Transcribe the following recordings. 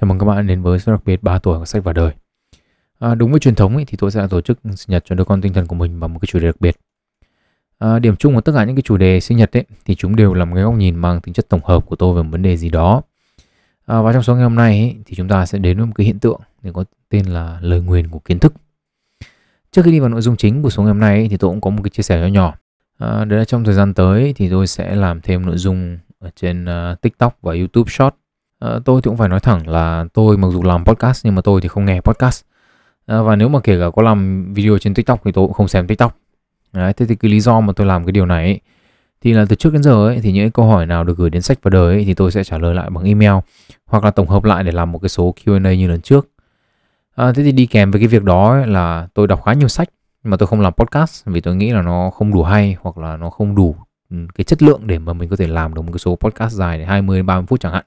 Chào mừng các bạn đến với số đặc biệt 3 tuổi của Sách và Đời. Đúng với truyền thống thì tôi sẽ tổ chức sinh nhật cho đứa con tinh thần của mình bằng một cái chủ đề đặc biệt. Điểm chung của tất cả những cái chủ đề sinh nhật thì chúng đều là một cái góc nhìn mang tính chất tổng hợp của tôi về một vấn đề gì đó. Và trong số ngày hôm nay thì chúng ta sẽ đến với một cái hiện tượng có tên là lời nguyền của kiến thức. Trước khi đi vào nội dung chính của số ngày hôm nay thì tôi cũng có một cái chia sẻ nhỏ nhỏ. Đấy là trong thời gian tới thì tôi sẽ làm thêm nội dung ở trên TikTok và YouTube Short. Tôi thì cũng phải nói thẳng là tôi mặc dù làm podcast nhưng mà tôi thì không nghe podcast. Và nếu mà kể cả có làm video trên TikTok thì tôi cũng không xem TikTok. Đấy, thế thì cái lý do mà tôi làm cái điều này thì là từ trước đến giờ thì những câu hỏi nào được gửi đến Sách và Đời thì tôi sẽ trả lời lại bằng email hoặc là tổng hợp lại để làm một cái số Q&A như lần trước. Thế thì đi kèm với cái việc đó là tôi đọc khá nhiều sách nhưng mà tôi không làm podcast vì tôi nghĩ là nó không đủ hay hoặc là nó không đủ cái chất lượng để mà mình có thể làm được một cái số podcast dài để 20-30 phút chẳng hạn.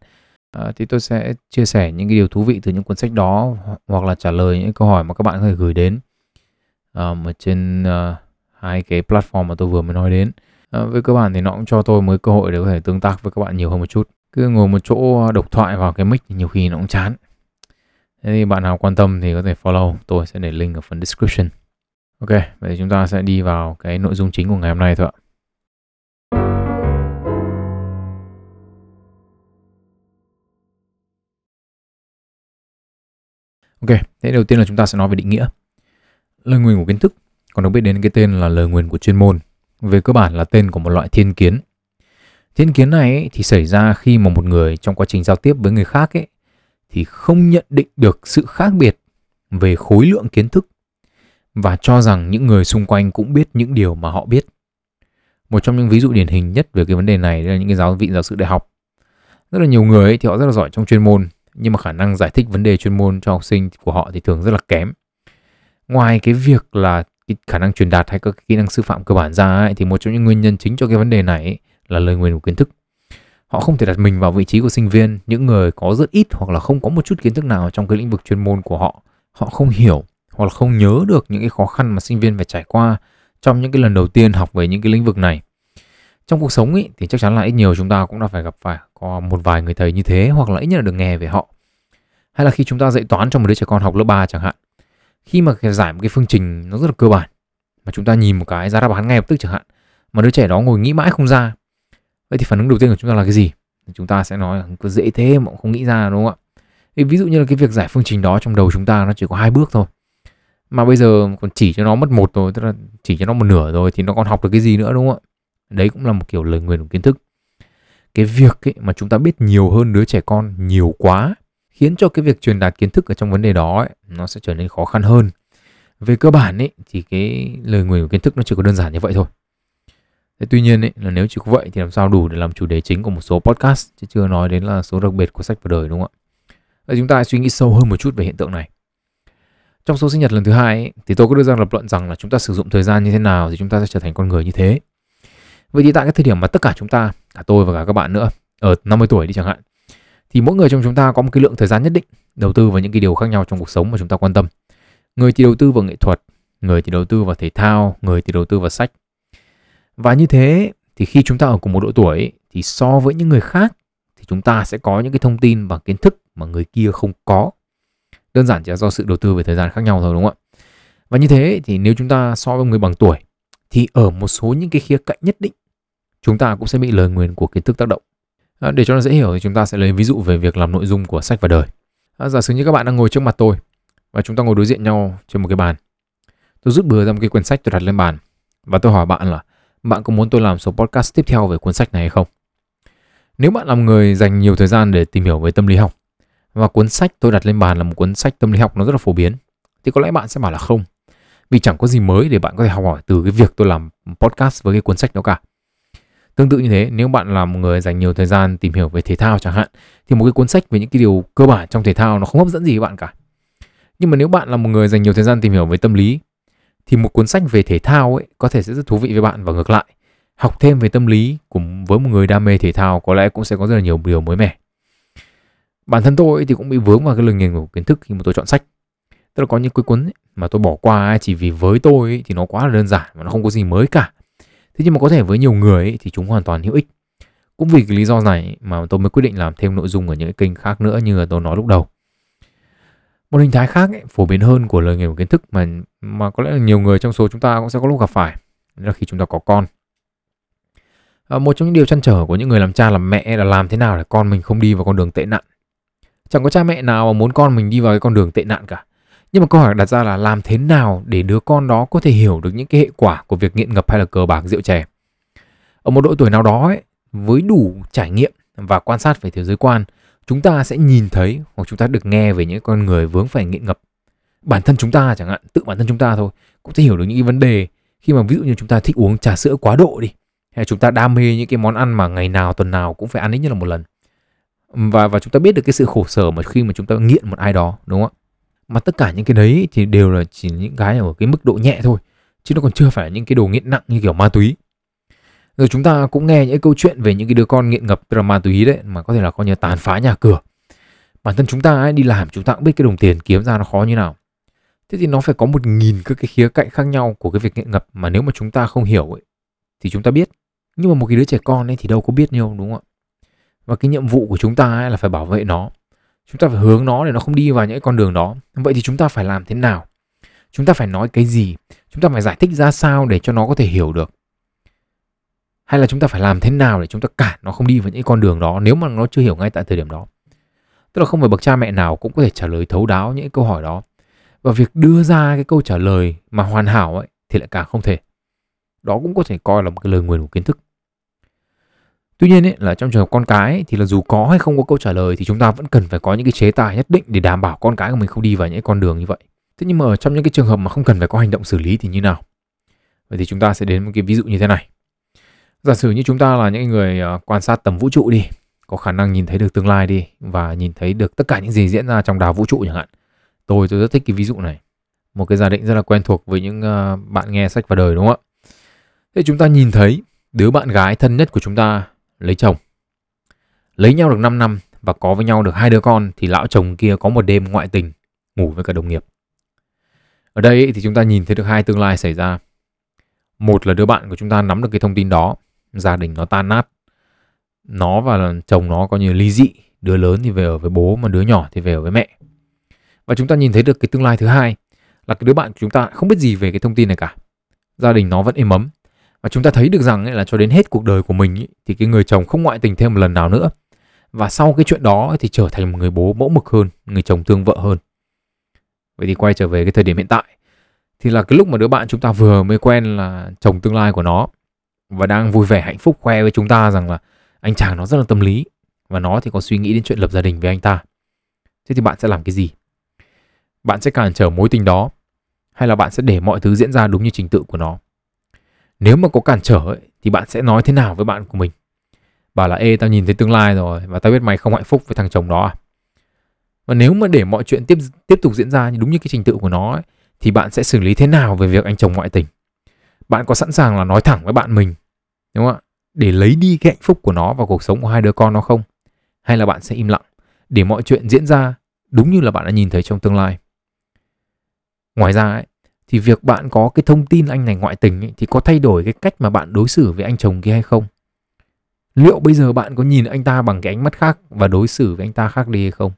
Thì tôi sẽ chia sẻ những cái điều thú vị từ những cuốn sách đó hoặc là trả lời những câu hỏi mà các bạn có thể gửi đến ở trên hai cái platform mà tôi vừa mới nói đến. Với các bạn thì nó cũng cho tôi một cơ hội để có thể tương tác với các bạn nhiều hơn một chút. Cứ ngồi một chỗ độc thoại vào cái mic thì nhiều khi nó cũng chán. Thế thì bạn nào quan tâm thì có thể follow, tôi sẽ để link ở phần description. Ok, vậy thì chúng ta sẽ đi vào cái nội dung chính của ngày hôm nay thôi ạ. Ok, thế đầu tiên là chúng ta sẽ nói về định nghĩa. Lời nguyền của kiến thức còn được biết đến cái tên là lời nguyền của chuyên môn, về cơ bản là tên của một loại thiên kiến. Thiên kiến này thì xảy ra khi mà một người trong quá trình giao tiếp với người khác thì không nhận định được sự khác biệt về khối lượng kiến thức và cho rằng những người xung quanh cũng biết những điều mà họ biết. Một trong những ví dụ điển hình nhất về cái vấn đề này là những cái giáo sư đại học. Rất là nhiều người thì họ rất là giỏi trong chuyên môn, nhưng mà khả năng giải thích vấn đề chuyên môn cho học sinh của họ thì thường rất là kém. Ngoài cái việc là cái khả năng truyền đạt hay các kỹ năng sư phạm cơ bản ra thì một trong những nguyên nhân chính cho cái vấn đề này là lời nguyền của kiến thức. Họ không thể đặt mình vào vị trí của sinh viên, những người có rất ít hoặc là không có một chút kiến thức nào trong cái lĩnh vực chuyên môn của họ. Họ không hiểu hoặc là không nhớ được những cái khó khăn mà sinh viên phải trải qua trong những cái lần đầu tiên học về những cái lĩnh vực này. Trong cuộc sống thì chắc chắn là ít nhiều chúng ta cũng đã phải gặp phải có một vài người thầy như thế, hoặc là ít nhất là được nghe về họ. Hay là khi chúng ta dạy toán cho một đứa trẻ con học lớp 3 chẳng hạn, khi mà giải một cái phương trình nó rất là cơ bản mà chúng ta nhìn một cái ra đáp án ngay lập tức chẳng hạn, mà đứa trẻ đó ngồi nghĩ mãi không ra, vậy thì phản ứng đầu tiên của chúng ta là cái gì? Chúng ta sẽ nói là cứ dễ thế mà cũng không nghĩ ra, đúng không ạ? Ví dụ như là cái việc giải phương trình đó trong đầu chúng ta nó chỉ có 2 bước thôi, mà bây giờ còn chỉ cho nó mất 1 rồi, tức là chỉ cho nó 1/2 rồi thì nó còn học được cái gì nữa, đúng không ạ? Đấy cũng là một kiểu lời nguyền của kiến thức. Cái việc mà chúng ta biết nhiều hơn đứa trẻ con nhiều quá khiến cho cái việc truyền đạt kiến thức ở trong vấn đề đó nó sẽ trở nên khó khăn hơn. Về cơ bản thì cái lời nguyền của kiến thức nó chỉ có đơn giản như vậy thôi. Thế tuy nhiên là nếu chỉ có vậy thì làm sao đủ để làm chủ đề chính của một số podcast, chứ chưa nói đến là số đặc biệt của Sách và Đời, đúng không ạ? Vậy chúng ta hãy suy nghĩ sâu hơn một chút về hiện tượng này. Trong số sinh nhật lần thứ 2 thì tôi có đưa ra lập luận rằng là chúng ta sử dụng thời gian như thế nào thì chúng ta sẽ trở thành con người như thế. Vậy thì tại cái thời điểm mà tất cả chúng ta, cả tôi và cả các bạn nữa, ở 50 tuổi đi chẳng hạn, thì mỗi người trong chúng ta có một cái lượng thời gian nhất định đầu tư vào những cái điều khác nhau trong cuộc sống mà chúng ta quan tâm. Người thì đầu tư vào nghệ thuật, người thì đầu tư vào thể thao, người thì đầu tư vào sách. Và như thế thì khi chúng ta ở cùng một độ tuổi thì so với những người khác thì chúng ta sẽ có những cái thông tin và kiến thức mà người kia không có. Đơn giản chỉ là do sự đầu tư về thời gian khác nhau thôi, đúng không ạ? Và như thế thì nếu chúng ta so với người bằng tuổi thì ở một số những cái khía cạnh nhất định chúng ta cũng sẽ bị lời nguyền của kiến thức tác động. Để cho nó dễ hiểu thì chúng ta sẽ lấy ví dụ về việc làm nội dung của Sách và Đời. Giả sử như các bạn đang ngồi trước mặt tôi và chúng ta ngồi đối diện nhau trên một cái bàn. Tôi rút bừa ra một cái quyển sách tôi đặt lên bàn và tôi hỏi bạn là bạn có muốn tôi làm số podcast tiếp theo về cuốn sách này hay không? Nếu bạn là một người dành nhiều thời gian để tìm hiểu về tâm lý học và cuốn sách tôi đặt lên bàn là một cuốn sách tâm lý học nó rất là phổ biến, thì có lẽ bạn sẽ bảo là không, vì chẳng có gì mới để bạn có thể học hỏi từ cái việc tôi làm podcast với cái cuốn sách đó cả. Tương tự như thế, nếu bạn là một người dành nhiều thời gian tìm hiểu về thể thao chẳng hạn, thì một cái cuốn sách về những cái điều cơ bản trong thể thao nó không hấp dẫn gì với bạn cả. Nhưng mà nếu bạn là một người dành nhiều thời gian tìm hiểu về tâm lý, thì một cuốn sách về thể thao có thể sẽ rất thú vị với bạn, và ngược lại, học thêm về tâm lý cùng với một người đam mê thể thao có lẽ cũng sẽ có rất là nhiều điều mới mẻ. Bản thân tôi thì cũng bị vướng vào cái lời nguyền của kiến thức khi mà tôi chọn sách. Tức là có những cái cuốn mà tôi bỏ qua chỉ vì với tôi thì nó quá là đơn giản và nó không có gì mới cả. Thế nhưng mà có thể với nhiều người thì chúng hoàn toàn hữu ích. Cũng vì cái lý do này mà tôi mới quyết định làm thêm nội dung ở những cái kênh khác nữa như là tôi nói lúc đầu. Một hình thái khác phổ biến hơn của lời nguyền của kiến thức mà có lẽ là nhiều người trong số chúng ta cũng sẽ có lúc gặp phải, là khi chúng ta có con. Một trong những điều trăn trở của những người làm cha làm mẹ là làm thế nào để con mình không đi vào con đường tệ nạn. Chẳng có cha mẹ nào mà muốn con mình đi vào cái con đường tệ nạn cả. Nhưng mà câu hỏi đặt ra là làm thế nào để đứa con đó có thể hiểu được những cái hệ quả của việc nghiện ngập hay là cờ bạc rượu chè. Ở một độ tuổi nào đó với đủ trải nghiệm và quan sát về thế giới quan, chúng ta sẽ nhìn thấy hoặc chúng ta được nghe về những con người vướng phải nghiện ngập. Bản thân chúng ta chẳng hạn, tự bản thân chúng ta thôi cũng sẽ hiểu được những cái vấn đề khi mà ví dụ như chúng ta thích uống trà sữa quá độ đi, hay chúng ta đam mê những cái món ăn mà ngày nào tuần nào cũng phải ăn ít nhất là một lần. Và chúng ta biết được cái sự khổ sở mà khi mà chúng ta nghiện một ai đó, đúng không ạ? Mà tất cả những cái đấy thì đều là chỉ những cái ở cái mức độ nhẹ thôi, chứ nó còn chưa phải là những cái đồ nghiện nặng như kiểu ma túy. Rồi chúng ta cũng nghe những câu chuyện về những cái đứa con nghiện ngập ma túy đấy mà có thể là coi như tàn phá nhà cửa. Bản thân chúng ta ấy, đi làm chúng ta cũng biết cái đồng tiền kiếm ra nó khó như nào. Thế thì nó phải có 1.000 các cái khía cạnh khác nhau của cái việc nghiện ngập mà nếu mà chúng ta không hiểu ấy, thì chúng ta biết. Nhưng mà một cái đứa trẻ con ấy thì đâu có biết nhiều, đúng không ạ? Và cái nhiệm vụ của chúng ta ấy là phải bảo vệ nó. Chúng ta phải hướng nó để nó không đi vào những con đường đó. Vậy thì chúng ta phải làm thế nào? Chúng ta phải nói cái gì? Chúng ta phải giải thích ra sao để cho nó có thể hiểu được? Hay là chúng ta phải làm thế nào để chúng ta cản nó không đi vào những con đường đó nếu mà nó chưa hiểu ngay tại thời điểm đó? Tức là không phải bậc cha mẹ nào cũng có thể trả lời thấu đáo những câu hỏi đó. Và việc đưa ra cái câu trả lời mà hoàn hảo ấy thì lại càng không thể. Đó cũng có thể coi là một cái lời nguyền của kiến thức. Tuy nhiên ấy, là trong trường hợp con cái ấy, thì là dù có hay không có câu trả lời thì chúng ta vẫn cần phải có những cái chế tài nhất định để đảm bảo con cái của mình không đi vào những con đường như vậy. Thế nhưng mà ở trong những cái trường hợp mà không cần phải có hành động xử lý thì như nào? Vậy thì chúng ta sẽ đến một cái ví dụ như thế này. Giả sử như chúng ta là những người quan sát tầm vũ trụ đi, có khả năng nhìn thấy được tương lai đi và nhìn thấy được tất cả những gì diễn ra trong đảo vũ trụ chẳng hạn. Tôi rất thích cái ví dụ này. Một cái giả định rất là quen thuộc với những bạn nghe Sách và Đời, đúng không ạ? Thế chúng ta nhìn thấy đứa bạn gái thân nhất của chúng ta lấy chồng. Lấy nhau được 5 năm và có với nhau được 2 đứa con thì lão chồng kia có một đêm ngoại tình, ngủ với cả đồng nghiệp. Ở đây thì chúng ta nhìn thấy được 2 tương lai xảy ra. Một là đứa bạn của chúng ta nắm được cái thông tin đó, gia đình nó tan nát. Nó và chồng nó coi như ly dị, đứa lớn thì về ở với bố mà đứa nhỏ thì về ở với mẹ. Và chúng ta nhìn thấy được cái tương lai thứ hai là cái đứa bạn của chúng ta không biết gì về cái thông tin này cả. Gia đình nó vẫn êm ấm. Và chúng ta thấy được rằng là cho đến hết cuộc đời của mình thì cái người chồng không ngoại tình thêm một lần nào nữa. Và sau cái chuyện đó thì trở thành một người bố mẫu mực hơn, người chồng thương vợ hơn. Vậy thì quay trở về cái thời điểm hiện tại thì là cái lúc mà đứa bạn chúng ta vừa mới quen là chồng tương lai của nó và đang vui vẻ hạnh phúc khoe với chúng ta rằng là anh chàng nó rất là tâm lý và nó thì có suy nghĩ đến chuyện lập gia đình với anh ta. Thế thì bạn sẽ làm cái gì? Bạn sẽ cản trở mối tình đó hay là bạn sẽ để mọi thứ diễn ra đúng như trình tự của nó? Nếu mà có cản trở ấy, thì bạn sẽ nói thế nào với bạn của mình? Bảo là ê, tao nhìn thấy tương lai rồi và tao biết mày không hạnh phúc với thằng chồng đó à? Và nếu mà để mọi chuyện tiếp tục diễn ra đúng như cái trình tự của nó ấy, thì bạn sẽ xử lý thế nào về việc anh chồng ngoại tình? Bạn có sẵn sàng là nói thẳng với bạn mình, đúng không ạ? Để lấy đi cái hạnh phúc của nó và cuộc sống của 2 đứa con nó không? Hay là bạn sẽ im lặng để mọi chuyện diễn ra đúng như là bạn đã nhìn thấy trong tương lai? Ngoài ra ấy, thì việc bạn có cái thông tin anh này ngoại tình ấy, thì có thay đổi cái cách mà bạn đối xử với anh chồng kia hay không? Liệu bây giờ bạn có nhìn anh ta bằng cái ánh mắt khác và đối xử với anh ta khác đi hay không?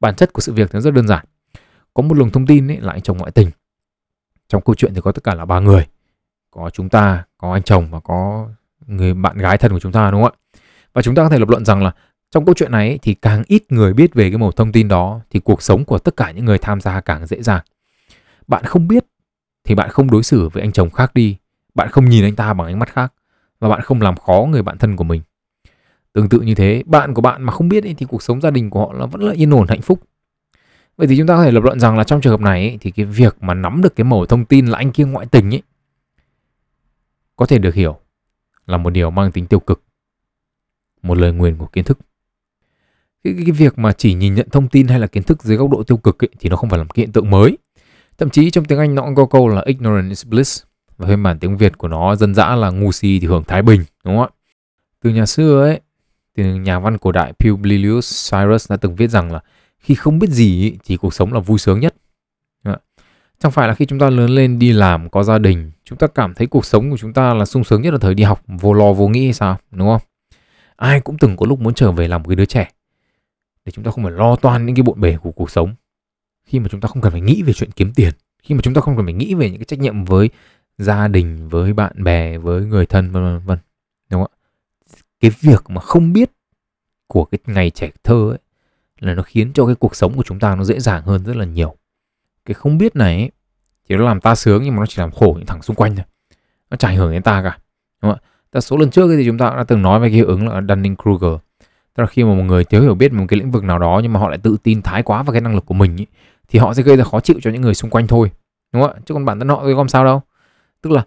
Bản chất của sự việc thì rất đơn giản. Có một luồng thông tin ấy là anh chồng ngoại tình. Trong câu chuyện thì có tất cả là 3 người. Có chúng ta, có anh chồng và có người bạn gái thân của chúng ta, đúng không ạ? Và chúng ta có thể lập luận rằng là trong câu chuyện này ấy, thì càng ít người biết về cái mẩu thông tin đó thì cuộc sống của tất cả những người tham gia càng dễ dàng. Bạn không biết thì bạn không đối xử với anh chồng khác đi, bạn không nhìn anh ta bằng ánh mắt khác và bạn không làm khó người bạn thân của mình. Tương tự như thế, bạn của bạn mà không biết ấy, thì cuộc sống gia đình của họ là vẫn là yên ổn hạnh phúc. Vậy thì chúng ta có thể lập luận rằng là trong trường hợp này ấy, thì cái việc mà nắm được cái mẩu thông tin là anh kia ngoại tình ấy có thể được hiểu là một điều mang tính tiêu cực, một lời nguyền của kiến thức. Cái việc mà chỉ nhìn nhận thông tin hay là kiến thức dưới góc độ tiêu cực ấy, thì nó không phải là một hiện tượng mới. Thậm chí trong tiếng Anh nó cũng có câu là ignorance is bliss và phiên bản tiếng Việt của nó dân dã là ngu si thì hưởng thái bình, đúng không ạ? Từ nhà xưa ấy, từ nhà văn cổ đại Publius Cyrus đã từng viết rằng là khi không biết gì thì cuộc sống là vui sướng nhất. Chẳng phải là khi chúng ta lớn lên đi làm có gia đình, chúng ta cảm thấy cuộc sống của chúng ta là sung sướng nhất là thời đi học vô lo vô nghĩ hay sao, đúng không? Ai cũng từng có lúc muốn trở về làm một cái đứa trẻ. để chúng ta không phải lo toan những cái bộn bề của cuộc sống. Khi mà chúng ta không cần phải nghĩ về chuyện kiếm tiền, khi mà chúng ta không cần phải nghĩ về những cái trách nhiệm với gia đình, với bạn bè, với người thân, vân vân, đúng không ạ? Cái việc mà không biết của cái ngày trẻ thơ ấy là nó khiến cho cái cuộc sống của chúng ta nó dễ dàng hơn rất là nhiều. Cái không biết này ấy, thì nó làm ta sướng nhưng mà nó chỉ làm khổ những thằng xung quanh thôi. Nó chả ảnh hưởng đến ta cả, đúng không ạ? Tại số lần trước thì chúng ta đã từng nói về cái hiệu ứng là Dunning-Kruger. Tức là khi mà một người thiếu hiểu biết về một cái lĩnh vực nào đó nhưng mà họ lại tự tin thái quá vào cái năng lực của mình ấy, thì họ sẽ gây ra khó chịu cho những người xung quanh thôi, đúng không ạ? Chứ còn bản thân họ thì không sao đâu. Tức là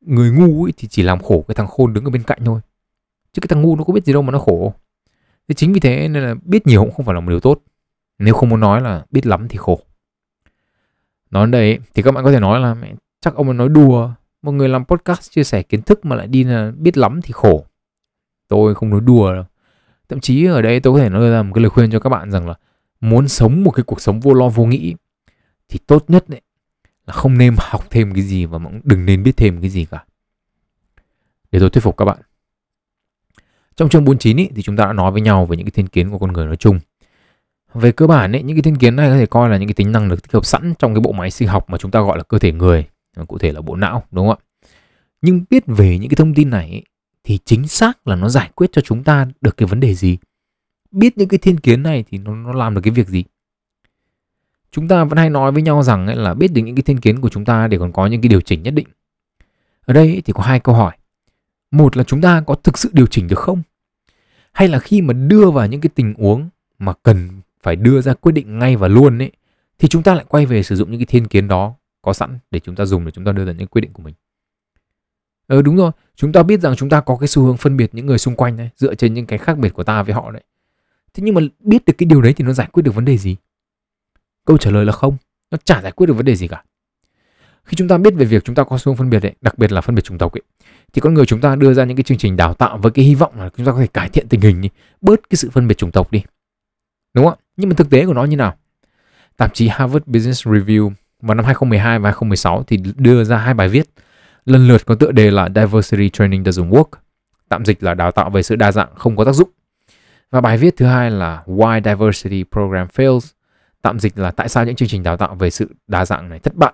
người ngu ấy thì chỉ làm khổ cái thằng khôn đứng ở bên cạnh thôi, chứ cái thằng ngu nó có biết gì đâu mà nó khổ. Thế chính vì thế nên là biết nhiều cũng không phải là một điều tốt, nếu không muốn nói là biết lắm thì khổ. Nói đến đây ấy, thì các bạn có thể nói là chắc ông ấy nói đùa, một người làm podcast chia sẻ kiến thức mà lại đi là biết lắm thì khổ. Tôi không nói đùa đâu. Thậm chí ở đây tôi có thể nói ra một cái lời khuyên cho các bạn rằng là muốn sống một cái cuộc sống vô lo vô nghĩ thì tốt nhất ấy là không nên học thêm cái gì và cũng đừng nên biết thêm cái gì cả. Để tôi thuyết phục các bạn. Trong chương 49 ấy, thì chúng ta đã nói với nhau về những cái thiên kiến của con người nói chung. Về cơ bản ấy, những cái thiên kiến này có thể coi là những cái tính năng được tích hợp sẵn trong cái bộ máy sinh học mà chúng ta gọi là cơ thể người, cụ thể là bộ não, đúng không ạ? Nhưng biết về những cái thông tin này ấy, thì chính xác là nó giải quyết cho chúng ta được cái vấn đề gì? Biết những cái thiên kiến này thì nó làm được cái việc gì? Chúng ta vẫn hay nói với nhau rằng ấy, là biết được những cái thiên kiến của chúng ta để còn có những cái điều chỉnh nhất định. Ở đây ấy, thì có hai câu hỏi. Một là chúng ta có thực sự điều chỉnh được không? Hay là khi mà đưa vào những cái tình huống mà cần phải đưa ra quyết định ngay và luôn ấy, thì chúng ta lại quay về sử dụng những cái thiên kiến đó có sẵn để chúng ta dùng để chúng ta đưa ra những quyết định của mình. Đúng rồi, chúng ta biết rằng chúng ta có cái xu hướng phân biệt những người xung quanh này, dựa trên những cái khác biệt của ta với họ đấy. Thế nhưng mà biết được cái điều đấy thì nó giải quyết được vấn đề gì? Câu trả lời là không, nó chả giải quyết được vấn đề gì cả. Khi chúng ta biết về việc chúng ta có xu hướng phân biệt đấy, đặc biệt là phân biệt chủng tộc ấy, thì con người chúng ta đưa ra những cái chương trình đào tạo với cái hy vọng là chúng ta có thể cải thiện tình hình đi, bớt cái sự phân biệt chủng tộc đi, đúng không ạ? Nhưng mà thực tế của nó như nào? Tạp chí Harvard Business Review vào năm 2012 và 2016 thì đưa ra hai bài viết lần lượt có tựa đề là Diversity Training Doesn't Work, tạm dịch là đào tạo về sự đa dạng không có tác dụng, và bài viết thứ hai là Why Diversity Program Fails, tạm dịch là tại sao những chương trình đào tạo về sự đa dạng này thất bại.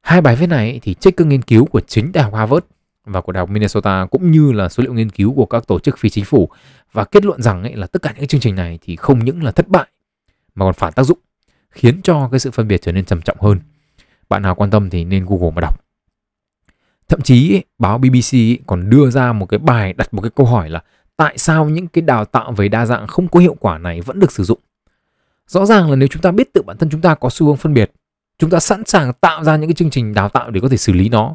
Hai bài viết này thì trích các nghiên cứu của chính Đại học Harvard và của Đại học Minnesota cũng như là số liệu nghiên cứu của các tổ chức phi chính phủ, và kết luận rằng ấy là tất cả những chương trình này thì không những là thất bại mà còn phản tác dụng, khiến cho cái sự phân biệt trở nên trầm trọng hơn. Bạn nào quan tâm thì nên Google mà đọc. Thậm chí ấy, báo BBC ấy còn đưa ra một cái bài đặt một cái câu hỏi là tại sao những cái đào tạo về đa dạng không có hiệu quả này vẫn được sử dụng. Rõ ràng là nếu chúng ta biết tự bản thân chúng ta có xu hướng phân biệt, chúng ta sẵn sàng tạo ra những cái chương trình đào tạo để có thể xử lý nó,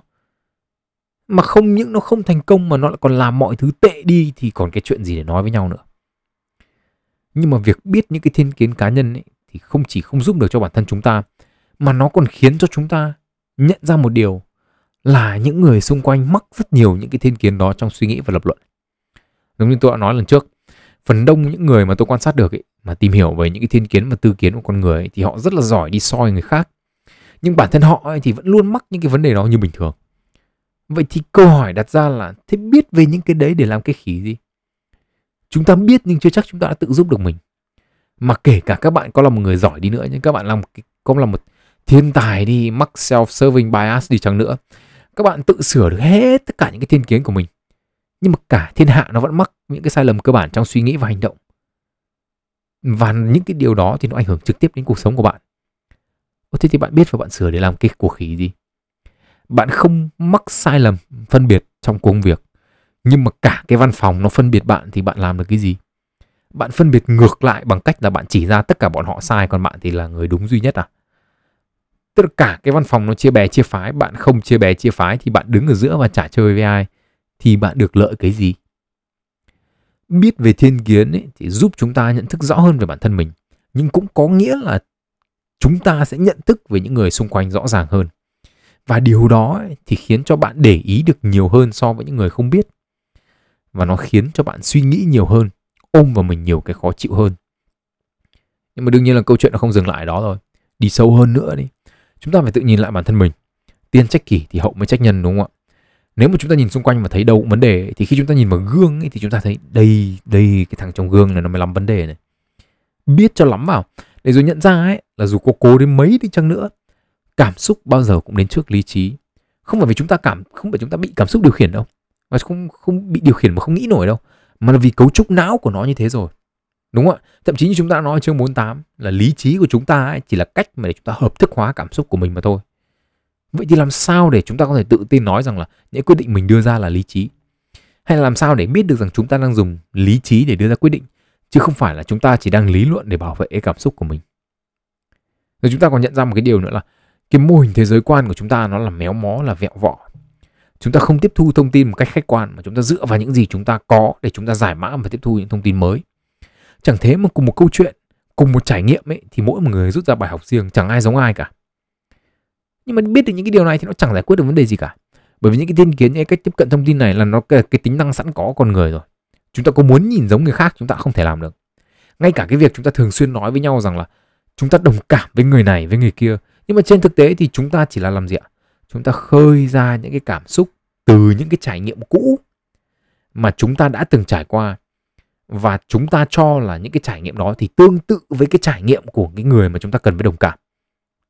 mà không những nó không thành công mà nó lại còn làm mọi thứ tệ đi, thì còn cái chuyện gì để nói với nhau nữa. Nhưng mà việc biết những cái thiên kiến cá nhân ấy, thì không chỉ không giúp được cho bản thân chúng ta, mà nó còn khiến cho chúng ta nhận ra một điều là những người xung quanh mắc rất nhiều những cái thiên kiến đó trong suy nghĩ và lập luận. Giống như tôi đã nói lần trước, phần đông những người mà tôi quan sát được ấy, mà tìm hiểu về những cái thiên kiến và tư kiến của con người ấy, thì họ rất là giỏi đi soi người khác, nhưng bản thân họ ấy thì vẫn luôn mắc những cái vấn đề đó như bình thường. Vậy thì câu hỏi đặt ra là thế biết về những cái đấy để làm cái khỉ gì? Chúng ta biết nhưng chưa chắc chúng ta đã tự giúp được mình. Mà kể cả các bạn có là một người giỏi đi nữa, nhưng các bạn có là một thiên tài đi, mắc self-serving bias đi chăng nữa, các bạn tự sửa được hết tất cả những cái thiên kiến của mình, nhưng mà cả thiên hạ nó vẫn mắc những cái sai lầm cơ bản trong suy nghĩ và hành động. Và những cái điều đó thì nó ảnh hưởng trực tiếp đến cuộc sống của bạn. Thế thì bạn biết và bạn sửa để làm cái cuộc khỉ gì? Bạn không mắc sai lầm phân biệt trong công việc, nhưng mà cả cái văn phòng nó phân biệt bạn thì bạn làm được cái gì? Bạn phân biệt ngược lại bằng cách là bạn chỉ ra tất cả bọn họ sai, còn bạn thì là người đúng duy nhất à? Tất cả cái văn phòng nó chia bè chia phái, bạn không chia bè chia phái thì bạn đứng ở giữa và chả chơi với ai, thì bạn được lợi cái gì? Biết về thiên kiến ấy, thì giúp chúng ta nhận thức rõ hơn về bản thân mình, nhưng cũng có nghĩa là chúng ta sẽ nhận thức về những người xung quanh rõ ràng hơn. Và điều đó ấy, thì khiến cho bạn để ý được nhiều hơn so với những người không biết. Và nó khiến cho bạn suy nghĩ nhiều hơn, ôm vào mình nhiều cái khó chịu hơn. Nhưng mà đương nhiên là câu chuyện nó không dừng lại đó thôi. Đi sâu hơn nữa đi. Chúng ta phải tự nhìn lại bản thân mình. Tiên trách kỷ thì hậu mới trách nhân, đúng không ạ? Nếu mà chúng ta nhìn xung quanh mà thấy đâu cũng vấn đề ấy, thì khi chúng ta nhìn vào gương ấy, thì chúng ta thấy đây cái thằng trong gương này nó mới làm vấn đề này. biết cho lắm vào, để rồi nhận ra ấy, là dù có cố đến mấy đi chăng nữa, cảm xúc bao giờ cũng đến trước lý trí. Không phải vì chúng ta bị cảm xúc điều khiển đâu, mà không bị điều khiển mà không nghĩ nổi đâu, mà là vì cấu trúc não của nó như thế rồi, đúng không ạ? Thậm chí như chúng ta nói chương 48 là lý trí của chúng ta ấy, chỉ là cách mà để chúng ta hợp thức hóa cảm xúc của mình mà thôi. Vậy thì làm sao để chúng ta có thể tự tin nói rằng là những quyết định mình đưa ra là lý trí? Hay là làm sao để biết được rằng chúng ta đang dùng lý trí để đưa ra quyết định, chứ không phải là chúng ta chỉ đang lý luận để bảo vệ cảm xúc của mình? Rồi chúng ta còn nhận ra một cái điều nữa là cái mô hình thế giới quan của chúng ta nó là méo mó, là vẹo vỏ. Chúng ta không tiếp thu thông tin một cách khách quan, mà chúng ta dựa vào những gì chúng ta có để chúng ta giải mã và tiếp thu những thông tin mới. Chẳng thế mà cùng một câu chuyện, cùng một trải nghiệm ấy, thì mỗi một người rút ra bài học riêng, chẳng ai giống ai cả. Nhưng mà biết được những cái điều này thì nó chẳng giải quyết được vấn đề gì cả. Bởi vì những cái thiên kiến, những cách tiếp cận thông tin này là nó cái tính năng sẵn có con người rồi. Chúng ta có muốn nhìn giống người khác chúng ta không thể làm được. Ngay cả cái việc chúng ta thường xuyên nói với nhau rằng là chúng ta đồng cảm với người này, với người kia, nhưng mà trên thực tế thì chúng ta chỉ là làm gì ạ? Chúng ta khơi ra những cái cảm xúc từ những cái trải nghiệm cũ mà chúng ta đã từng trải qua, và chúng ta cho là những cái trải nghiệm đó thì tương tự với cái trải nghiệm của cái người mà chúng ta cần phải đồng cảm,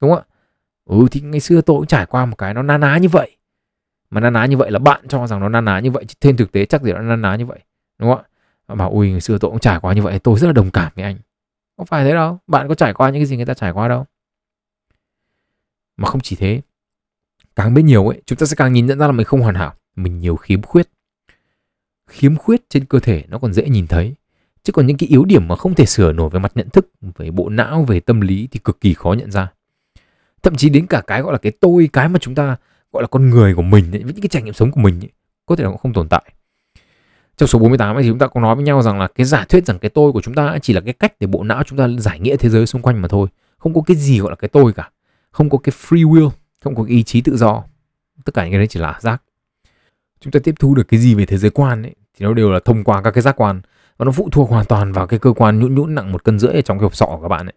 đúng không ạ? Thì ngày xưa tôi cũng trải qua một cái nó na ná như vậy. Mà na ná như vậy là bạn cho rằng nó na ná như vậy, chứ trên thực tế chắc gì nó na ná như vậy, đúng không ạ? Bảo ngày xưa tôi cũng trải qua như vậy, tôi rất là đồng cảm với anh. Không phải thế đâu, bạn có trải qua những cái gì người ta trải qua đâu. Mà không chỉ thế, càng biết nhiều ấy, chúng ta sẽ càng nhìn nhận ra là mình không hoàn hảo, mình nhiều khiếm khuyết. Khiếm khuyết trên cơ thể nó còn dễ nhìn thấy, chứ còn những cái yếu điểm mà không thể sửa nổi về mặt nhận thức, về bộ não, về tâm lý thì cực kỳ khó nhận ra. Thậm chí đến cả cái gọi là cái tôi, cái mà chúng ta gọi là con người của mình ấy, với những cái trải nghiệm sống của mình ấy, có thể là cũng không tồn tại. Trong số 48 ấy, thì chúng ta có nói với nhau rằng là cái giả thuyết rằng cái tôi của chúng ta chỉ là cái cách để bộ não chúng ta giải nghĩa thế giới xung quanh mà thôi. Không có cái gì gọi là cái tôi cả, không có cái free will, không có cái ý chí tự do. Tất cả những cái đấy chỉ là giác. Chúng ta tiếp thu được cái gì về thế giới quan ấy, thì nó đều là thông qua các cái giác quan, và nó phụ thuộc hoàn toàn vào cái cơ quan nhũn nặng 1,5 cân ở trong cái hộp sọ của các bạn ấy.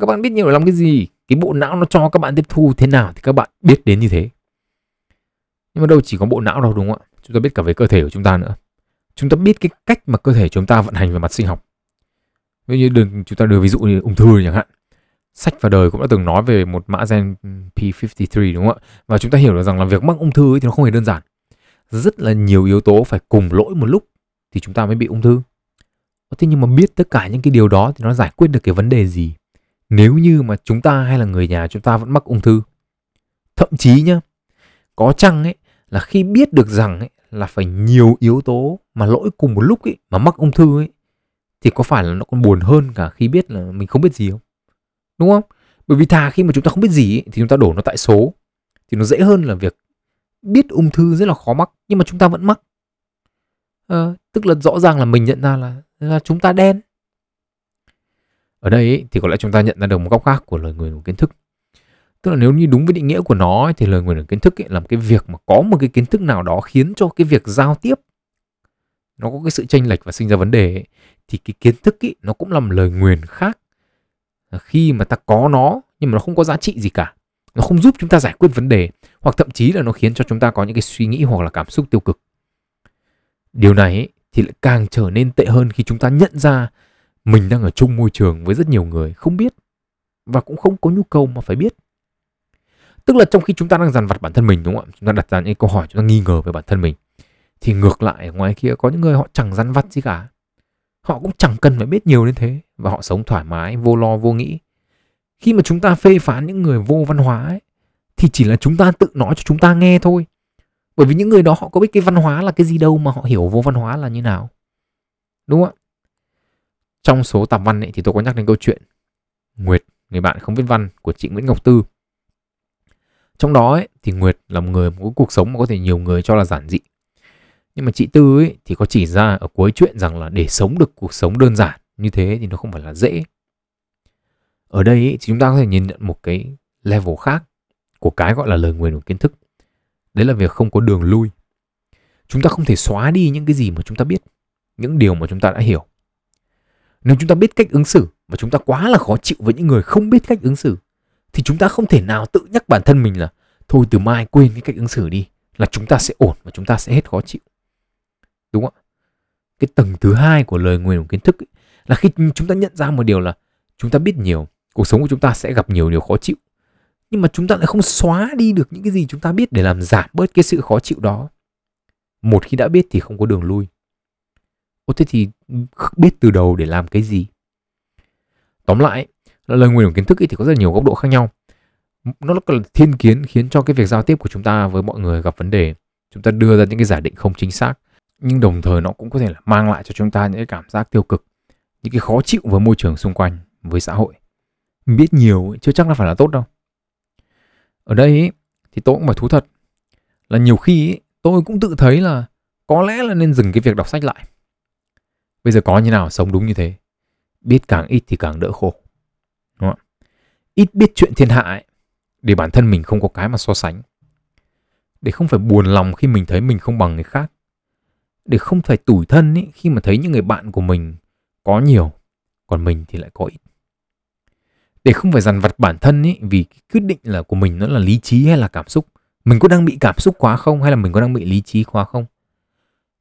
Các bạn biết nhiều để làm cái gì? Cái bộ não nó cho các bạn tiếp thu thế nào thì các bạn biết đến như thế. Nhưng mà đâu chỉ có bộ não đâu, đúng không ạ? Chúng ta biết cả về cơ thể của chúng ta nữa. Chúng ta biết cái cách mà cơ thể chúng ta vận hành về mặt sinh học. Ví dụ như chúng ta đưa ví dụ như ung thư chẳng hạn. Sách và Đời cũng đã từng nói về một mã gen P53, đúng không ạ? Và chúng ta hiểu được rằng là việc mắc ung thư ấy thì nó không hề đơn giản. Rất là nhiều yếu tố phải cùng lỗi một lúc thì chúng ta mới bị ung thư. Thế nhưng mà biết tất cả những cái điều đó thì nó giải quyết được cái vấn đề gì nếu như mà chúng ta hay là người nhà chúng ta vẫn mắc ung thư? Thậm chí nhá, có chăng ấy là khi biết được rằng ấy, là phải nhiều yếu tố mà lỗi cùng một lúc ấy, mà mắc ung thư ấy, thì có phải là nó còn buồn hơn cả khi biết là mình không biết gì không? Đúng không? Bởi vì thà khi mà chúng ta không biết gì ấy, thì chúng ta đổ nó tại số, thì nó dễ hơn là việc biết ung thư rất là khó mắc nhưng mà chúng ta vẫn mắc. Tức là rõ ràng là mình nhận ra là chúng ta đen. Ở đây ấy, thì có lẽ chúng ta nhận ra được một góc khác của lời nguyền của kiến thức. Tức là nếu như đúng với định nghĩa của nó ấy, thì lời nguyền của kiến thức ấy là một cái việc mà có một cái kiến thức nào đó khiến cho cái việc giao tiếp nó có cái sự chênh lệch và sinh ra vấn đề ấy. Thì cái kiến thức ấy, nó cũng là một lời nguyền khác. Khi mà ta có nó nhưng mà nó không có giá trị gì cả, nó không giúp chúng ta giải quyết vấn đề, hoặc thậm chí là nó khiến cho chúng ta có những cái suy nghĩ hoặc là cảm xúc tiêu cực. Điều này ấy, thì lại càng trở nên tệ hơn khi chúng ta nhận ra mình đang ở chung môi trường với rất nhiều người không biết và cũng không có nhu cầu mà phải biết. Tức là trong khi chúng ta đang dằn vặt bản thân mình, đúng không ạ? Chúng ta đặt ra những câu hỏi, chúng ta nghi ngờ về bản thân mình, thì ngược lại ngoài kia có những người họ chẳng dằn vặt gì cả. Họ cũng chẳng cần phải biết nhiều đến thế, và họ sống thoải mái, vô lo, vô nghĩ. Khi mà chúng ta phê phán những người vô văn hóa ấy, thì chỉ là chúng ta tự nói cho chúng ta nghe thôi. Bởi vì những người đó họ có biết cái văn hóa là cái gì đâu mà họ hiểu vô văn hóa là như nào, đúng không ạ? Trong số tạp văn ấy, thì tôi có nhắc đến câu chuyện Nguyệt, người bạn không biết văn của chị Nguyễn Ngọc Tư. Trong đó ấy, thì Nguyệt là một người có cuộc sống mà có thể nhiều người cho là giản dị. Nhưng mà chị Tư ấy, thì có chỉ ra ở cuối chuyện rằng là để sống được cuộc sống đơn giản như thế thì nó không phải là dễ. Ở đây ấy, thì chúng ta có thể nhìn nhận một cái level khác của cái gọi là lời nguyền của kiến thức. Đấy là việc không có đường lui. Chúng ta không thể xóa đi những cái gì mà chúng ta biết, những điều mà chúng ta đã hiểu. Nếu chúng ta biết cách ứng xử mà chúng ta quá là khó chịu với những người không biết cách ứng xử, thì chúng ta không thể nào tự nhắc bản thân mình là thôi từ mai quên cái cách ứng xử đi, là chúng ta sẽ ổn và chúng ta sẽ hết khó chịu, đúng không ạ? Cái tầng thứ hai của lời nguyền của kiến thức ấy, là khi chúng ta nhận ra một điều là chúng ta biết nhiều, cuộc sống của chúng ta sẽ gặp nhiều điều khó chịu, nhưng mà chúng ta lại không xóa đi được những cái gì chúng ta biết để làm giảm bớt cái sự khó chịu đó. Một khi đã biết thì không có đường lui. Thế thì biết từ đầu để làm cái gì? Tóm lại, lời nguyền của kiến thức thì có rất là nhiều góc độ khác nhau. Nó là thiên kiến khiến cho cái việc giao tiếp của chúng ta với mọi người gặp vấn đề. Chúng ta đưa ra những cái giả định không chính xác, nhưng đồng thời nó cũng có thể là mang lại cho chúng ta những cái cảm giác tiêu cực, những cái khó chịu với môi trường xung quanh, với xã hội. Biết nhiều chưa chắc là phải là tốt đâu. Ở đây thì tôi cũng phải thú thật là nhiều khi tôi cũng tự thấy là có lẽ là nên dừng cái việc đọc sách lại. Bây giờ có như nào sống đúng như thế. Biết càng ít thì càng đỡ khổ. Đúng không? Ít biết chuyện thiên hạ ấy, để bản thân mình không có cái mà so sánh, để không phải buồn lòng khi mình thấy mình không bằng người khác, để không phải tủi thân ấy khi mà thấy những người bạn của mình có nhiều còn mình thì lại có ít, để không phải dằn vặt bản thân ấy vì cái quyết định là của mình nó là lý trí hay là cảm xúc, mình có đang bị cảm xúc quá không hay là mình có đang bị lý trí quá không,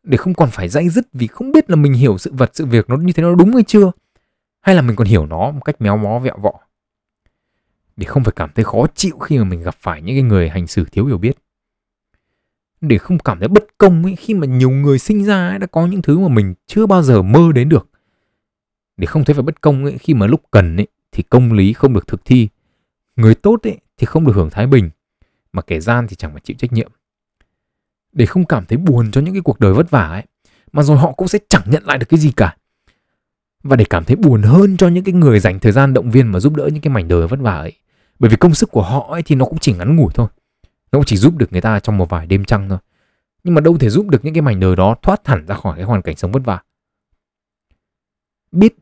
để không còn phải day dứt vì không biết là mình hiểu sự vật sự việc nó như thế nó đúng hay chưa, hay là mình còn hiểu nó một cách méo mó vẹo vọ, để không phải cảm thấy khó chịu khi mà mình gặp phải những cái người hành xử thiếu hiểu biết, để không cảm thấy bất công ấy khi mà nhiều người sinh ra ấy đã có những thứ mà mình chưa bao giờ mơ đến được, để không thấy phải bất công ấy khi mà lúc cần ấy thì công lý không được thực thi, người tốt ấy thì không được hưởng thái bình, mà kẻ gian thì chẳng phải chịu trách nhiệm, để không cảm thấy buồn cho những cái cuộc đời vất vả ấy mà rồi họ cũng sẽ chẳng nhận lại được cái gì cả, và để cảm thấy buồn hơn cho những cái người dành thời gian động viên mà giúp đỡ những cái mảnh đời vất vả ấy, bởi vì công sức của họ ấy thì nó cũng chỉ ngắn ngủi thôi, nó cũng chỉ giúp được người ta trong một vài đêm trăng thôi, nhưng mà đâu thể giúp được những cái mảnh đời đó thoát hẳn ra khỏi cái hoàn cảnh sống vất vả. Biết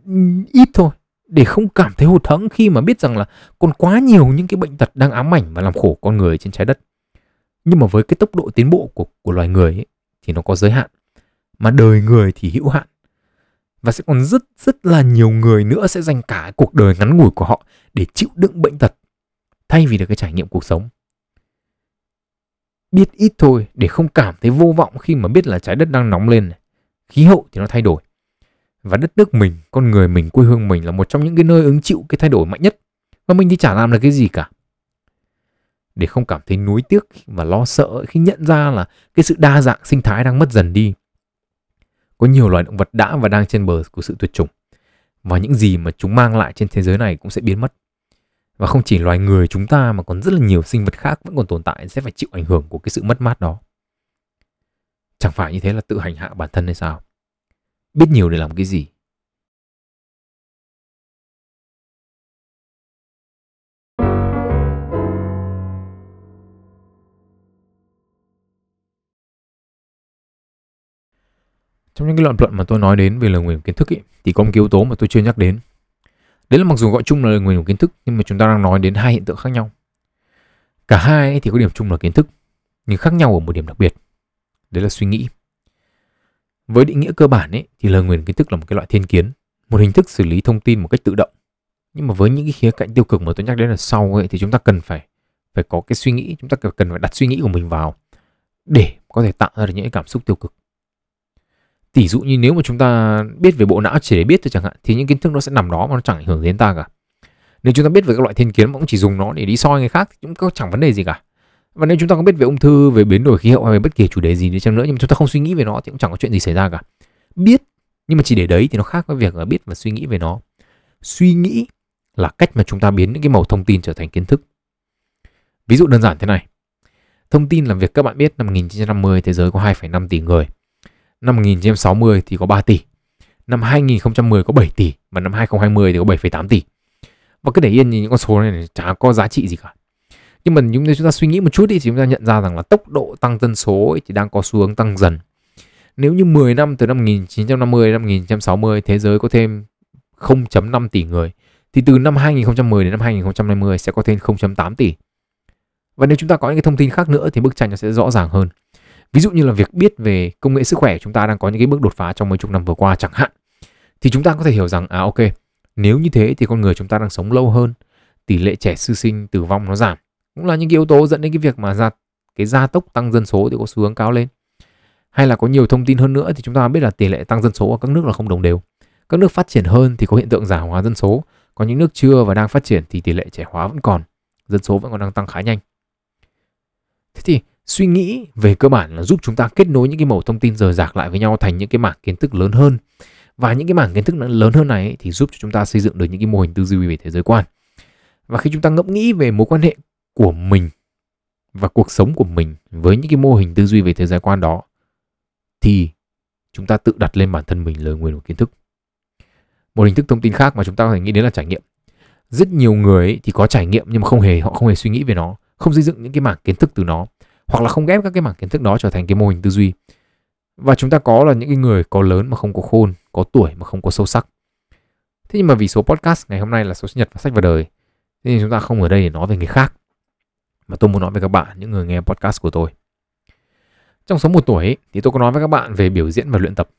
ít thôi để không cảm thấy hụt hẫng khi mà biết rằng là còn quá nhiều những cái bệnh tật đang ám ảnh và làm khổ con người trên trái đất. Nhưng mà với cái tốc độ tiến bộ của loài người ấy, thì nó có giới hạn, mà đời người thì hữu hạn, và sẽ còn rất rất là nhiều người nữa sẽ dành cả cuộc đời ngắn ngủi của họ để chịu đựng bệnh tật thay vì được cái trải nghiệm cuộc sống. Biết ít thôi để không cảm thấy vô vọng khi mà biết là trái đất đang nóng lên, khí hậu thì nó thay đổi, và đất nước mình, con người mình, quê hương mình là một trong những cái nơi hứng chịu cái thay đổi mạnh nhất, và mình thì chả làm được cái gì cả. Để không cảm thấy nuối tiếc và lo sợ khi nhận ra là cái sự đa dạng sinh thái đang mất dần đi. Có nhiều loài động vật đã và đang trên bờ của sự tuyệt chủng, và những gì mà chúng mang lại trên thế giới này cũng sẽ biến mất. Và không chỉ loài người chúng ta mà còn rất là nhiều sinh vật khác vẫn còn tồn tại sẽ phải chịu ảnh hưởng của cái sự mất mát đó. Chẳng phải như thế là tự hành hạ bản thân hay sao? Biết nhiều để làm cái gì? Trong những cái luận luận mà tôi nói đến về lời nguyền của kiến thức ấy, thì có một cái yếu tố mà tôi chưa nhắc đến. Đấy là mặc dù gọi chung là lời nguyền của kiến thức, nhưng mà chúng ta đang nói đến hai hiện tượng khác nhau. Cả hai thì có điểm chung là kiến thức, nhưng khác nhau ở một điểm đặc biệt. Đấy là suy nghĩ. Với định nghĩa cơ bản ấy, thì lời nguyền kiến thức là một cái loại thiên kiến, một hình thức xử lý thông tin một cách tự động. Nhưng mà với những cái khía cạnh tiêu cực mà tôi nhắc đến là sau ấy, thì chúng ta cần phải có cái suy nghĩ, chúng ta cần phải đặt suy nghĩ của mình vào để có thể tạo ra được những cái cảm xúc tiêu cực. Tỷ dụ như nếu mà chúng ta biết về bộ não chỉ để biết thôi chẳng hạn, thì những kiến thức nó sẽ nằm đó mà nó chẳng ảnh hưởng đến ta cả. Nếu chúng ta biết về các loại thiên kiến mà cũng chỉ dùng nó để đi soi người khác thì cũng chẳng vấn đề gì cả. Và nếu chúng ta có biết về ung thư, về biến đổi khí hậu hay về bất kỳ chủ đề gì đi chăng nữa nhưng mà chúng ta không suy nghĩ về nó thì cũng chẳng có chuyện gì xảy ra cả. Biết nhưng mà chỉ để đấy thì nó khác với việc là biết và suy nghĩ về nó. Suy nghĩ là cách mà chúng ta biến những cái mẩu thông tin trở thành kiến thức. Ví dụ đơn giản thế này. Thông tin làm việc các bạn biết năm 1950 thế giới có 2,5 tỷ người. Năm 1960 thì có 3 tỷ. Năm 2010 có 7 tỷ. Và năm 2020 thì có 7,8 tỷ. Và cứ để yên những con số này chả có giá trị gì cả. Nhưng mà nếu chúng ta suy nghĩ một chút thì chúng ta nhận ra rằng là tốc độ tăng dân số ấy thì đang có xu hướng tăng dần. Nếu như 10 năm từ năm 1950 đến năm 1960 thế giới có thêm 0.5 tỷ người thì từ năm 2010 đến năm 2020 sẽ có thêm 0.8 tỷ. Và nếu chúng ta có những cái thông tin khác nữa thì bức tranh nó sẽ rõ ràng hơn. Ví dụ như là việc biết về công nghệ sức khỏe chúng ta đang có những cái bước đột phá trong mấy chục năm vừa qua chẳng hạn. Thì chúng ta có thể hiểu rằng ok, nếu như thế thì con người chúng ta đang sống lâu hơn, tỷ lệ trẻ sơ sinh tử vong nó giảm. Cũng là những cái yếu tố dẫn đến cái việc mà gia tốc tăng dân số thì có xu hướng cao lên. Hay là có nhiều thông tin hơn nữa thì chúng ta biết là tỷ lệ tăng dân số ở các nước là không đồng đều. Các nước phát triển hơn thì có hiện tượng già hóa dân số, còn những nước chưa và đang phát triển thì tỷ lệ trẻ hóa vẫn còn, dân số vẫn còn đang tăng khá nhanh. Thế thì suy nghĩ về cơ bản là giúp chúng ta kết nối những cái mẩu thông tin rời rạc lại với nhau thành những cái mảng kiến thức lớn hơn. Và những cái mảng kiến thức lớn hơn này ấy, thì giúp cho chúng ta xây dựng được những cái mô hình tư duy về thế giới quan. Và khi chúng ta ngẫm nghĩ về mối quan hệ của mình và cuộc sống của mình với những cái mô hình tư duy về thế giới quan đó, thì chúng ta tự đặt lên bản thân mình lời nguyền của kiến thức. Một hình thức thông tin khác mà chúng ta có thể nghĩ đến là trải nghiệm. Rất nhiều người ấy thì có trải nghiệm nhưng mà họ không hề suy nghĩ về nó, không xây dựng những cái mảng kiến thức từ nó, hoặc là không ghép các cái mảng kiến thức đó trở thành cái mô hình tư duy. Và chúng ta có là những cái người có lớn mà không có khôn, có tuổi mà không có sâu sắc. Thế nhưng mà vì số podcast ngày hôm nay là số sinh nhật và sách và đời, thế nên chúng ta không ở đây để nói về người khác, mà tôi muốn nói về các bạn, những người nghe podcast của tôi. Trong số 1 tuổi ấy, thì tôi có nói với các bạn về biểu diễn và luyện tập,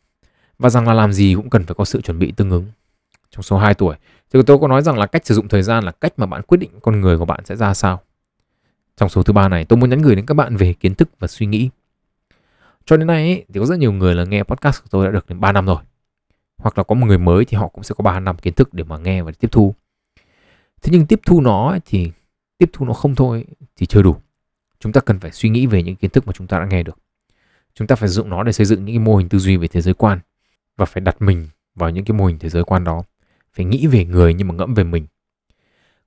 và rằng là làm gì cũng cần phải có sự chuẩn bị tương ứng. Trong số 2 tuổi thì tôi có nói rằng là cách sử dụng thời gian là cách mà bạn quyết định con người của bạn sẽ ra sao. Trong số thứ 3 này, tôi muốn nhắn gửi đến các bạn về kiến thức và suy nghĩ. Cho đến nay ấy, thì có rất nhiều người là nghe podcast của tôi đã được đến 3 năm rồi. Hoặc là có một người mới thì họ cũng sẽ có 3 năm kiến thức để mà nghe và tiếp thu. Thế nhưng tiếp thu nó không thôi thì chưa đủ. Chúng ta cần phải suy nghĩ về những kiến thức mà chúng ta đã nghe được. Chúng ta phải dùng nó để xây dựng những cái mô hình tư duy về thế giới quan. Và phải đặt mình vào những cái mô hình thế giới quan đó. Phải nghĩ về người nhưng mà ngẫm về mình.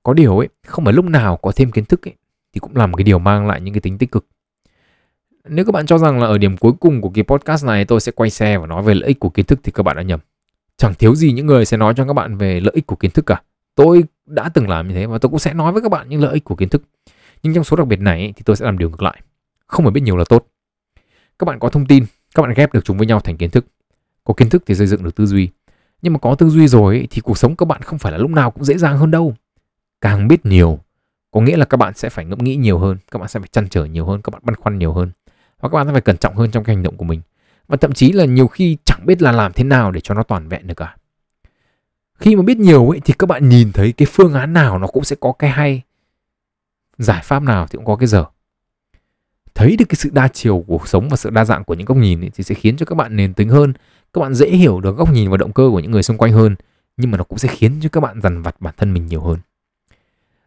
Có điều ấy, không phải lúc nào có thêm kiến thức ấy thì cũng là một cái điều mang lại những cái tính tích cực. Nếu các bạn cho rằng là ở điểm cuối cùng của cái podcast này tôi sẽ quay xe và nói về lợi ích của kiến thức thì các bạn đã nhầm. Chẳng thiếu gì những người sẽ nói cho các bạn về lợi ích của kiến thức cả. Tôi đã từng làm như thế và tôi cũng sẽ nói với các bạn những lợi ích của kiến thức. Nhưng trong số đặc biệt này thì tôi sẽ làm điều ngược lại. Không phải biết nhiều là tốt. Các bạn có thông tin, các bạn ghép được chúng với nhau thành kiến thức. Có kiến thức thì xây dựng được tư duy. Nhưng mà có tư duy rồi thì cuộc sống các bạn không phải là lúc nào cũng dễ dàng hơn đâu. Càng biết nhiều có nghĩa là các bạn sẽ phải ngẫm nghĩ nhiều hơn, các bạn sẽ phải trăn trở nhiều hơn, các bạn băn khoăn nhiều hơn. Và các bạn sẽ phải cẩn trọng hơn trong cái hành động của mình. Và thậm chí là nhiều khi chẳng biết là làm thế nào để cho nó toàn vẹn được cả. Khi mà biết nhiều ấy, thì các bạn nhìn thấy cái phương án nào nó cũng sẽ có cái hay. Giải pháp nào thì cũng có cái dở. Thấy được cái sự đa chiều của cuộc sống và sự đa dạng của những góc nhìn ấy, thì sẽ khiến cho các bạn nền tính hơn. Các bạn dễ hiểu được góc nhìn và động cơ của những người xung quanh hơn. Nhưng mà nó cũng sẽ khiến cho các bạn dằn vặt bản thân mình nhiều hơn.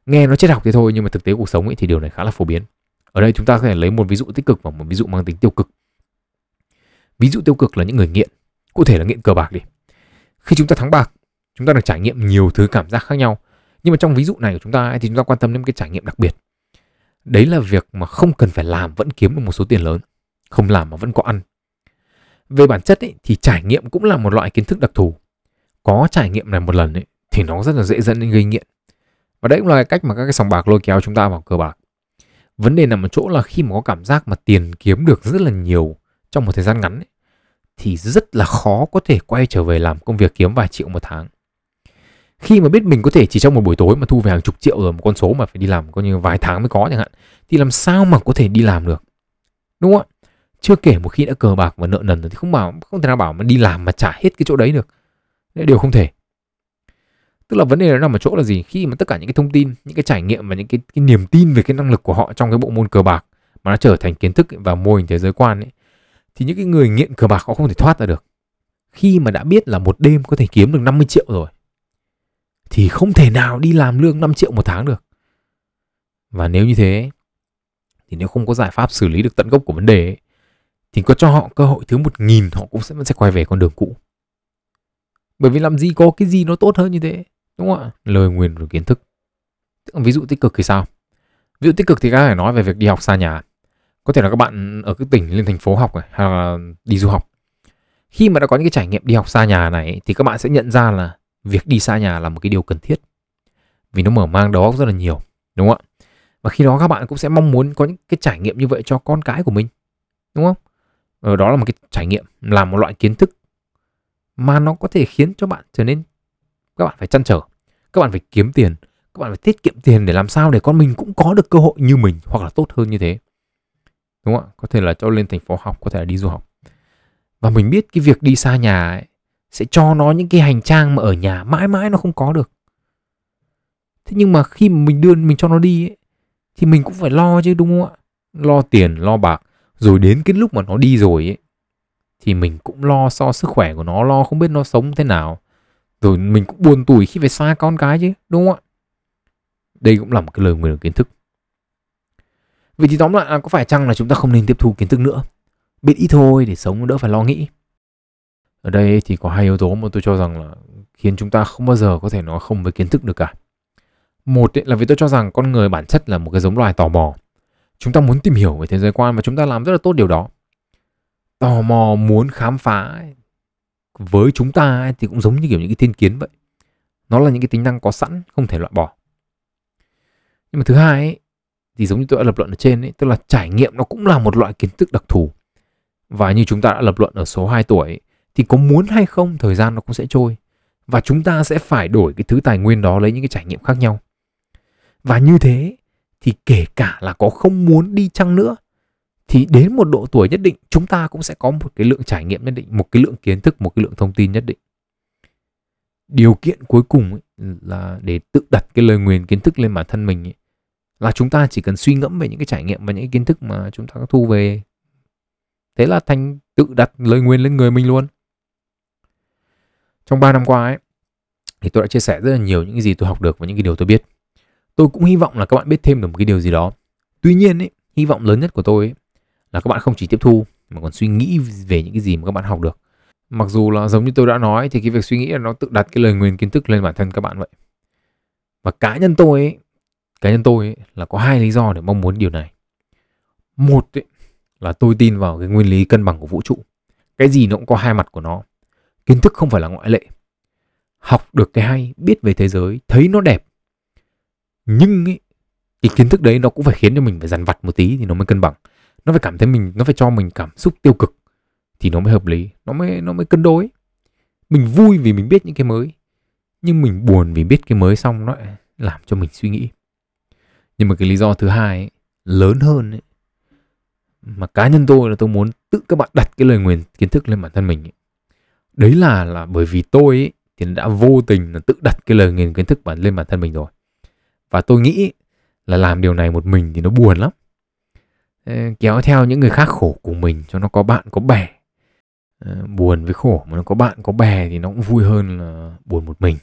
Nghe nó triết học thế thôi nhưng mà thực tế cuộc sống ấy thì điều này khá là phổ biến. Ở đây chúng ta có thể lấy một ví dụ tích cực và một ví dụ mang tính tiêu cực. Ví dụ tiêu cực là những người nghiện, cụ thể là nghiện cờ bạc đi. Khi chúng ta thắng bạc, chúng ta được trải nghiệm nhiều thứ cảm giác khác nhau. Nhưng mà trong ví dụ này của chúng ta ấy, thì chúng ta quan tâm đến cái trải nghiệm đặc biệt. Đấy là việc mà không cần phải làm vẫn kiếm được một số tiền lớn, không làm mà vẫn có ăn. Về bản chất ấy, thì trải nghiệm cũng là một loại kiến thức đặc thù. Có trải nghiệm này một lần ấy, thì nó rất là dễ dẫn đến gây nghiện. Và đấy cũng là cách mà các cái sòng bạc lôi kéo chúng ta vào cờ bạc. Vấn đề nằm ở chỗ là khi mà có cảm giác mà tiền kiếm được rất là nhiều trong một thời gian ngắn ấy, thì rất là khó có thể quay trở về làm công việc kiếm vài triệu một tháng. Khi mà biết mình có thể chỉ trong một buổi tối mà thu về hàng chục triệu rồi, một con số mà phải đi làm coi như vài tháng mới có chẳng hạn, thì làm sao mà có thể đi làm được, đúng không ạ? Chưa kể một khi đã cờ bạc và nợ nần rồi thì không thể nào bảo mà đi làm mà trả hết cái chỗ đấy được. Đấy là điều không thể. Tức là vấn đề nó nằm ở chỗ là gì? Khi mà tất cả những cái thông tin, những cái trải nghiệm và những cái niềm tin về cái năng lực của họ trong cái bộ môn cờ bạc mà nó trở thành kiến thức và mô hình thế giới quan ấy, thì những cái người nghiện cờ bạc họ không thể thoát ra được. Khi mà đã biết là một đêm có thể kiếm được 50 triệu rồi thì không thể nào đi làm lương 5 triệu một tháng được. Và nếu như thế thì nếu không có giải pháp xử lý được tận gốc của vấn đề ấy, thì có cho họ cơ hội thứ 1000 họ cũng sẽ quay về con đường cũ. Bởi vì làm gì có cái gì nó tốt hơn như thế, đúng không ạ? Lời nguyền của kiến thức. Ví dụ tích cực thì sao? Ví dụ tích cực thì các bạn phải nói về việc đi học xa nhà. Có thể là các bạn ở các tỉnh lên thành phố học này, hay là đi du học. Khi mà đã có những cái trải nghiệm đi học xa nhà này thì các bạn sẽ nhận ra là việc đi xa nhà là một cái điều cần thiết. Vì nó mở mang đầu óc rất là nhiều, đúng không ạ? Và khi đó các bạn cũng sẽ mong muốn có những cái trải nghiệm như vậy cho con cái của mình, đúng không? Đó là một cái trải nghiệm, là một loại kiến thức mà nó có thể khiến cho bạn trở nên, các bạn phải trăn trở, các bạn phải kiếm tiền, các bạn phải tiết kiệm tiền để làm sao để con mình cũng có được cơ hội như mình hoặc là tốt hơn như thế, đúng không ạ? Có thể là cho lên thành phố học, có thể là đi du học. Và mình biết cái việc đi xa nhà ấy, sẽ cho nó những cái hành trang mà ở nhà mãi mãi nó không có được. Thế nhưng mà khi mà mình cho nó đi ấy, thì mình cũng phải lo chứ, đúng không ạ? Lo tiền, lo bạc. Rồi đến cái lúc mà nó đi rồi ấy, thì mình cũng lo so sức khỏe của nó, lo không biết nó sống thế nào, Rồi mình cũng buồn tủi khi phải xa con cái chứ, đúng không ạ? Đây cũng là một cái lời nguyền kiến thức. Vậy thì tóm lại là có phải chăng là chúng ta không nên tiếp thu kiến thức nữa, biết ít thôi để sống đỡ phải lo nghĩ? Ở đây thì có hai yếu tố mà tôi cho rằng là khiến chúng ta không bao giờ có thể nói không với kiến thức được cả. Một là vì tôi cho rằng con người bản chất là một cái giống loài tò mò. Chúng ta muốn tìm hiểu về thế giới quan và chúng ta làm rất là tốt điều đó. Tò mò muốn khám phá với chúng ta thì cũng giống như kiểu những cái thiên kiến vậy. Nó là những cái tính năng có sẵn, không thể loại bỏ. Nhưng mà thứ hai thì giống như tôi đã lập luận ở trên tức là trải nghiệm nó cũng là một loại kiến thức đặc thù. Và như chúng ta đã lập luận ở số 2 tuổi thì có muốn hay không thời gian nó cũng sẽ trôi. Và chúng ta sẽ phải đổi cái thứ tài nguyên đó lấy những cái trải nghiệm khác nhau. Và như thế thì kể cả là có không muốn đi chăng nữa thì đến một độ tuổi nhất định chúng ta cũng sẽ có một cái lượng trải nghiệm nhất định, một cái lượng kiến thức, một cái lượng thông tin nhất định. Điều kiện cuối cùng là để tự đặt cái lời nguyền kiến thức lên bản thân mình là chúng ta chỉ cần suy ngẫm về những cái trải nghiệm và những cái kiến thức mà chúng ta thu về. Thế là thành tự đặt lời nguyền lên người mình luôn. Trong 3 năm qua thì tôi đã chia sẻ rất là nhiều những cái gì tôi học được và những cái điều tôi biết. Tôi cũng hy vọng là các bạn biết thêm được một cái điều gì đó. Tuy nhiên hy vọng lớn nhất của tôi là các bạn không chỉ tiếp thu mà còn suy nghĩ về những cái gì mà các bạn học được. Mặc dù là giống như tôi đã nói thì cái việc suy nghĩ là nó tự đặt cái lời nguyền kiến thức lên bản thân các bạn vậy. Và cá nhân tôi là có hai lý do để mong muốn điều này. Một là tôi tin vào cái nguyên lý cân bằng của vũ trụ. Cái gì nó cũng có hai mặt của nó. Kiến thức không phải là ngoại lệ. Học được cái hay, biết về thế giới, thấy nó đẹp. Nhưng cái kiến thức đấy nó cũng phải khiến cho mình phải dằn vặt một tí thì nó mới cân bằng. Nó phải cảm thấy mình, nó phải cho mình cảm xúc tiêu cực thì nó mới hợp lý, nó mới cân đối. Mình vui vì mình biết những cái mới, nhưng mình buồn vì biết cái mới xong nó làm cho mình suy nghĩ. Nhưng mà cái lý do thứ hai lớn hơn mà cá nhân tôi là tôi muốn tự các bạn đặt cái lời nguyền kiến thức lên bản thân mình. Đấy là bởi vì tôi thì đã vô tình là tự đặt cái lời nguyền kiến thức lên bản thân mình rồi. Và tôi nghĩ là làm điều này một mình thì nó buồn lắm. Kéo theo những người khác khổ cùng mình cho nó có bạn có bè. Buồn với khổ mà nó có bạn có bè thì nó cũng vui hơn là buồn một mình.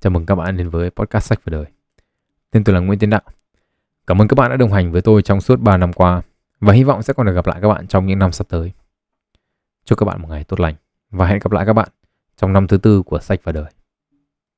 Chào mừng các bạn đến với podcast Sách và Đời. Tên tôi là Nguyễn Tiến Đạo. Cảm ơn các bạn đã đồng hành với tôi trong suốt 3 năm qua và hy vọng sẽ còn được gặp lại các bạn trong những năm sắp tới. Chúc các bạn một ngày tốt lành và hẹn gặp lại các bạn trong năm thứ 4 của Sách và Đời.